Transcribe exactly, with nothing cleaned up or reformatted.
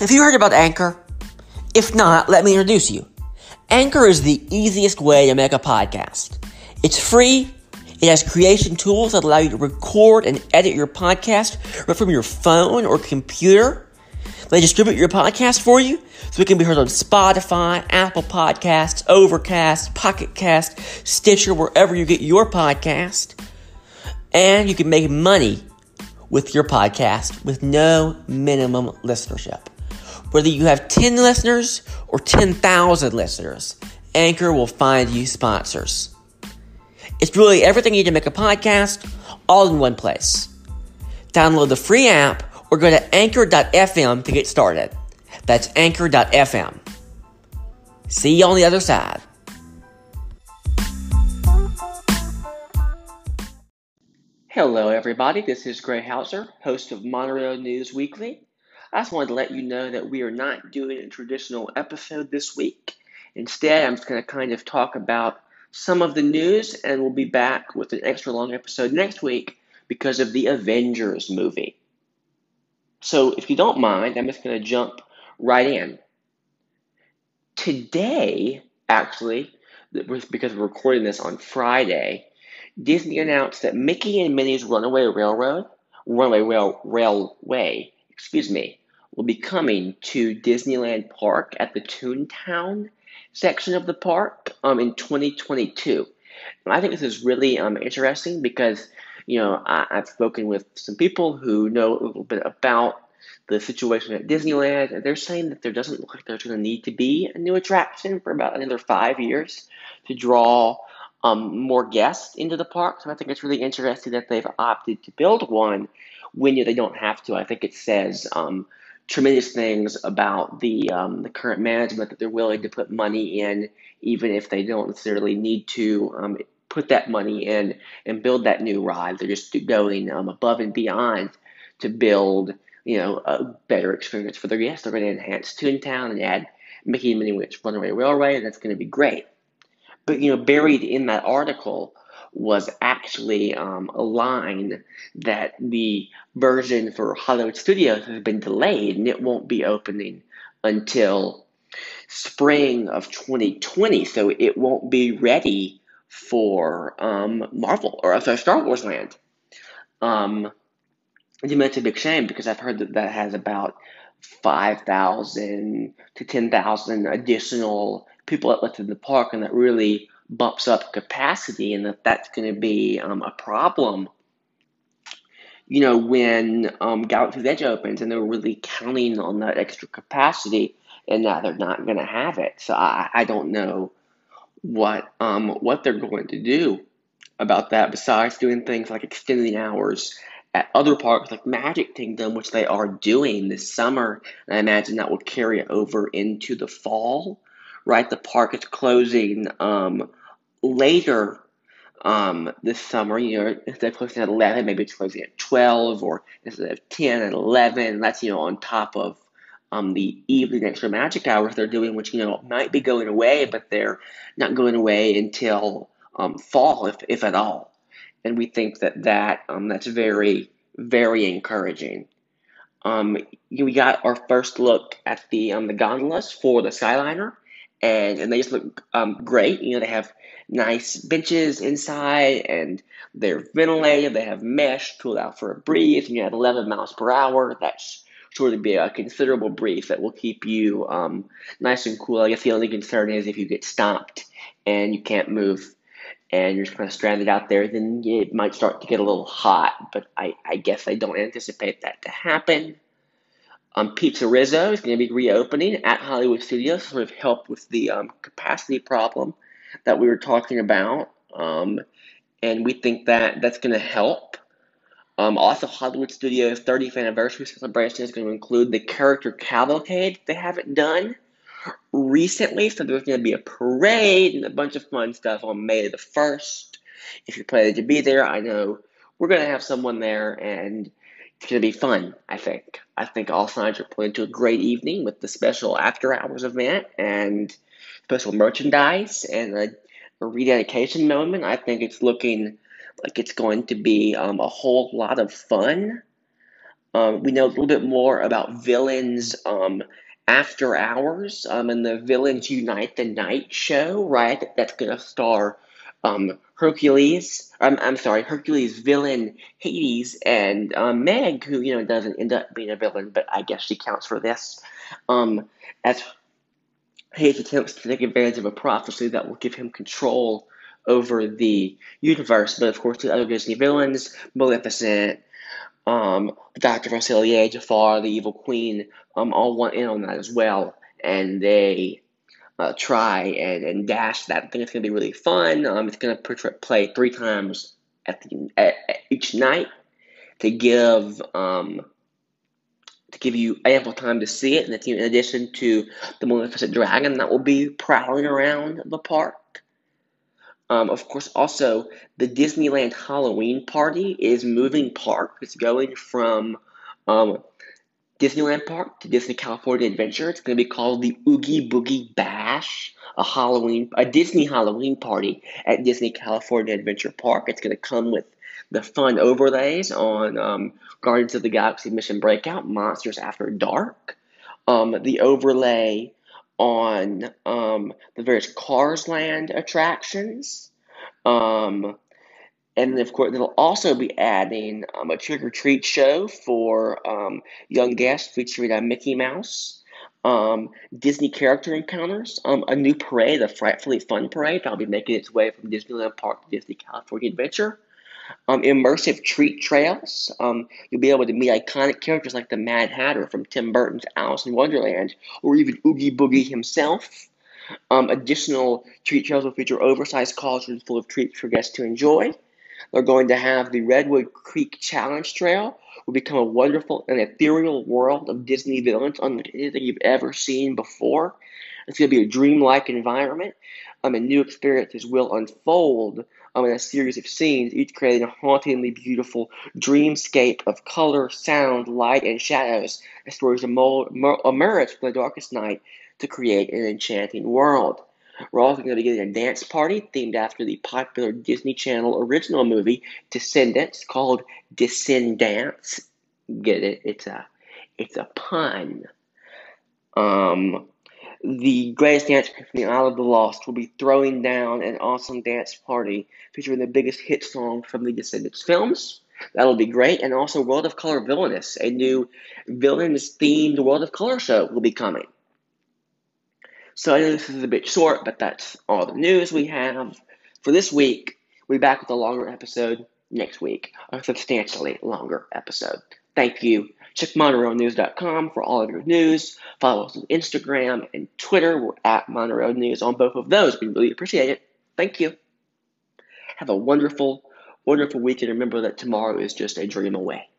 Have you heard about Anchor? If not, let me introduce you. Anchor is the easiest way to make a podcast. It's free. It has creation tools that allow you to record and edit your podcast right from your phone or computer. They distribute your podcast for you so it can be heard on Spotify, Apple Podcasts, Overcast, Pocket Cast, Stitcher, wherever you get your podcast. And you can make money with your podcast with no minimum listenership. Whether you have ten listeners or ten thousand listeners, Anchor will find you sponsors. It's really everything you need to make a podcast, all in one place. Download the free app or go to anchor dot f m to get started. That's anchor dot f m. See you on the other side. Hello, everybody. This is Gray Hauser, host of Montreal News Weekly. I just wanted to let you know that we are not doing a traditional episode this week. Instead, I'm just going to kind of talk about some of the news, and we'll be back with an extra long episode next week because of the Avengers movie. So if you don't mind, I'm just going to jump right in. Today, actually, because we're recording this on Friday, Disney announced that Mickey and Minnie's Runaway Railroad, Runaway Rail, Railway, excuse me, will be coming to Disneyland Park at the Toontown section of the park um, in twenty twenty-two. And I think this is really um, interesting because, you know, I, I've spoken with some people who know a little bit about the situation at Disneyland, and they're saying that there doesn't look like there's going to need to be a new attraction for about another five years to draw um, more guests into the park. So I think it's really interesting that they've opted to build one when you, they don't have to. I think it says um, tremendous things about the um, the current management, that they're willing to put money in, even if they don't necessarily need to um, put that money in and build that new ride. They're just going um, above and beyond to build, you know, a better experience for their guests. They're going to enhance Toontown and add Mickey and Minnie's Runaway Railway, and that's going to be great. But, you know, buried in that article was actually um, a line that the version for Hollywood Studios has been delayed and it won't be opening until spring of twenty twenty. So it won't be ready for um, Marvel or sorry, Star Wars Land. Um, I mean, it's a big shame because I've heard that that has about five thousand to ten thousand additional people that left in the park, and that really bumps up capacity, and that that's going to be um, a problem, you know, when um, Galaxy's Edge opens, and they're really counting on that extra capacity, and now they're not going to have it. So I, I don't know what um, what they're going to do about that, besides doing things like extending hours at other parks like Magic Kingdom, which they are doing this summer, and I imagine that will carry over into the fall. Right, the park is closing um, later um, this summer. You know, instead of closing at eleven, maybe it's closing at twelve, or instead of ten and eleven. That's, you know, on top of um, the evening extra magic hours they're doing, which, you know, might be going away, but they're not going away until um, fall, if if at all. And we think that that um, that's very, very encouraging. Um, we got our first look at the um, the gondolas for the Skyliner. And, and they just look um, great. You know, they have nice benches inside, and they're ventilated. They have mesh to allow for a breeze, and you have eleven miles per hour. That's sure to be a considerable breeze that will keep you um, nice and cool. I guess the only concern is if you get stopped and you can't move and you're just kind of stranded out there, then it might start to get a little hot. But I, I guess I don't anticipate that to happen. Um, Pizza Rizzo is going to be reopening at Hollywood Studios to sort of help with the um, capacity problem that we were talking about. Um, and we think that that's going to help. Um, also, Hollywood Studios' thirtieth anniversary celebration is going to include the character cavalcade. They haven't done recently, so there's going to be a parade and a bunch of fun stuff on May the first. If you're planning to be there, I know we're going to have someone there, and it's going to be fun, I think. I think all signs are pointing to a great evening with the special after-hours event and special merchandise and a, a rededication moment. I think it's looking like it's going to be um, a whole lot of fun. Um, we know a little bit more about Villains um, After Hours um, and the Villains Unite the Night show, right? That's going to star um, Hercules. Um, I'm sorry, Hercules villain Hades and um, Meg, who, you know, doesn't end up being a villain, but I guess she counts for this. Um, as Hades attempts to take advantage of a prophecy that will give him control over the universe, but of course the other Disney villains, Maleficent, um, Doctor Facilier, Jafar, the Evil Queen, um, all want in on that as well, and they uh, try and, and dash that. I think it's going to be really fun. Um, it's going to play three times at, the, at, at each night to give um, to give you ample time to see it, and that's in addition to the Maleficent Dragon that will be prowling around the park. Um, of course, also, the Disneyland Halloween Party is moving park. It's going from um, Disneyland Park to Disney California Adventure. It's going to be called the Oogie Boogie Bash, a Halloween, a Disney Halloween Party at Disney California Adventure Park. It's going to come with the fun overlays on um, Guardians of the Galaxy Mission Breakout, Monsters After Dark, um, the overlay on um, the various Cars Land attractions. Um, and of course, they'll also be adding um, a trick-or-treat show for um, young guests featuring a Mickey Mouse, um, Disney character encounters, um, a new parade, the Frightfully Fun Parade that'll be making its way from Disneyland Park to Disney California Adventure, um, immersive treat trails. Um, you'll be able to meet iconic characters like the Mad Hatter from Tim Burton's Alice in Wonderland, or even Oogie Boogie himself. Um, additional treat trails will feature oversized cauldrons full of treats for guests to enjoy. They're going to have the Redwood Creek Challenge Trail, will become a wonderful and ethereal world of Disney villains unlike anything you've ever seen before. It's going to be a dreamlike environment, um, and new experiences will unfold um, in a series of scenes, each creating a hauntingly beautiful dreamscape of color, sound, light, and shadows as stories emerge from the darkest night to create an enchanting world. We're also going to be getting a dance party themed after the popular Disney Channel original movie Descendants, called Descendants. Get it? It's a, it's a pun. Um... The greatest dance from the Isle of the Lost will be throwing down an awesome dance party featuring the biggest hit song from the Descendants films. That'll be great. And also World of Color Villainous, a new villains-themed World of Color show will be coming. So I know this is a bit short, but that's all the news we have for this week. We'll be back with a longer episode next week, a substantially longer episode. Thank you. Check Montreal News dot com for all of your news. Follow us on Instagram and Twitter. We're at Montreal News on both of those. We really appreciate it. Thank you. Have a wonderful, wonderful weekend. Remember that tomorrow is just a dream away.